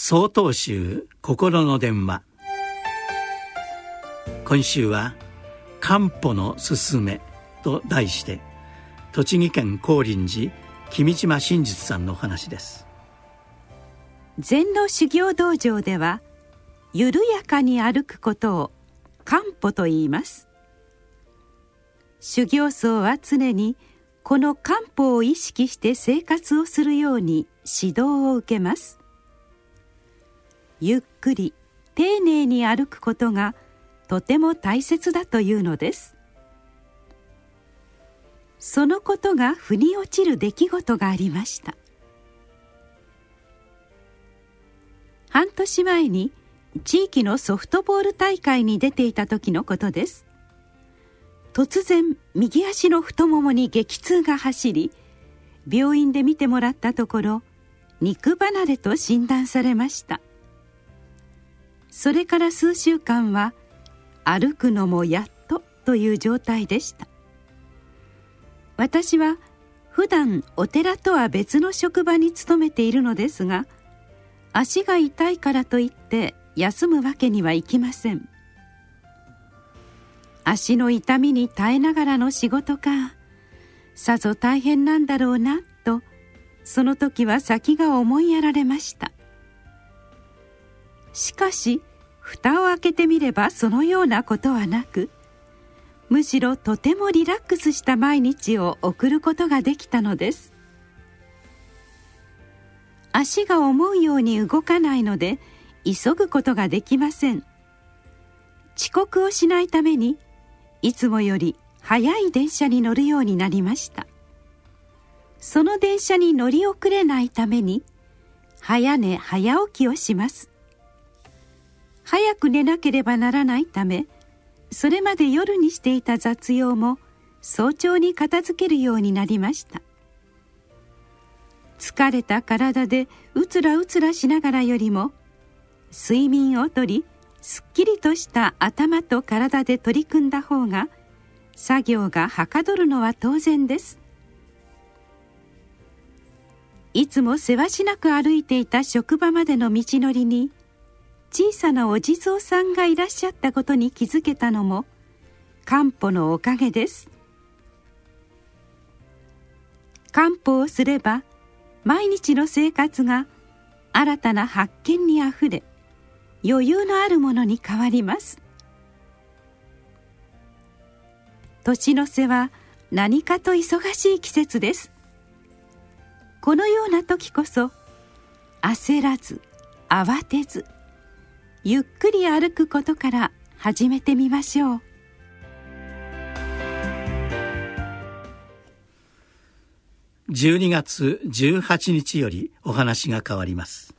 曹洞宗心の電話。今週は漢方のすすめと題して、栃木県高林寺君島真実さんのお話です。禅の修行道場では緩やかに歩くことを漢歩と言います。修行僧は常にこの漢歩を意識して生活をするように指導を受けます。ゆっくり丁寧に歩くことがとても大切だというのです。そのことが腑に落ちる出来事がありました。半年前に地域のソフトボール大会に出ていた時のことです。突然右足の太ももに激痛が走り、病院で診てもらったところ肉離れと診断されました。それから数週間は歩くのもやっとという状態でした。私は普段お寺とは別の職場に勤めているのですが、足が痛いからといって休むわけにはいきません。足の痛みに耐えながらの仕事か、さぞ大変なんだろうなと、その時は先が思いやられました。しかし蓋を開けてみればそのようなことはなく、むしろとてもリラックスした毎日を送ることができたのです。足が思うように動かないので急ぐことができません。遅刻をしないためにいつもより早い電車に乗るようになりました。その電車に乗り遅れないために早寝早起きをします。早く寝なければならないため、それまで夜にしていた雑用も早朝に片付けるようになりました。疲れた体でうつらうつらしながらよりも、睡眠をとりすっきりとした頭と体で取り組んだ方が作業がはかどるのは当然です。いつもせわしなく歩いていた職場までの道のりに小さなお地蔵さんがいらっしゃったことに気づけたのも漢方のおかげです。漢方をすれば毎日の生活が新たな発見にあふれ、余裕のあるものに変わります。年の瀬は何かと忙しい季節です。このような時こそ焦らず慌てずゆっくり歩くことから始めてみましょう。12月18日よりお話が変わります。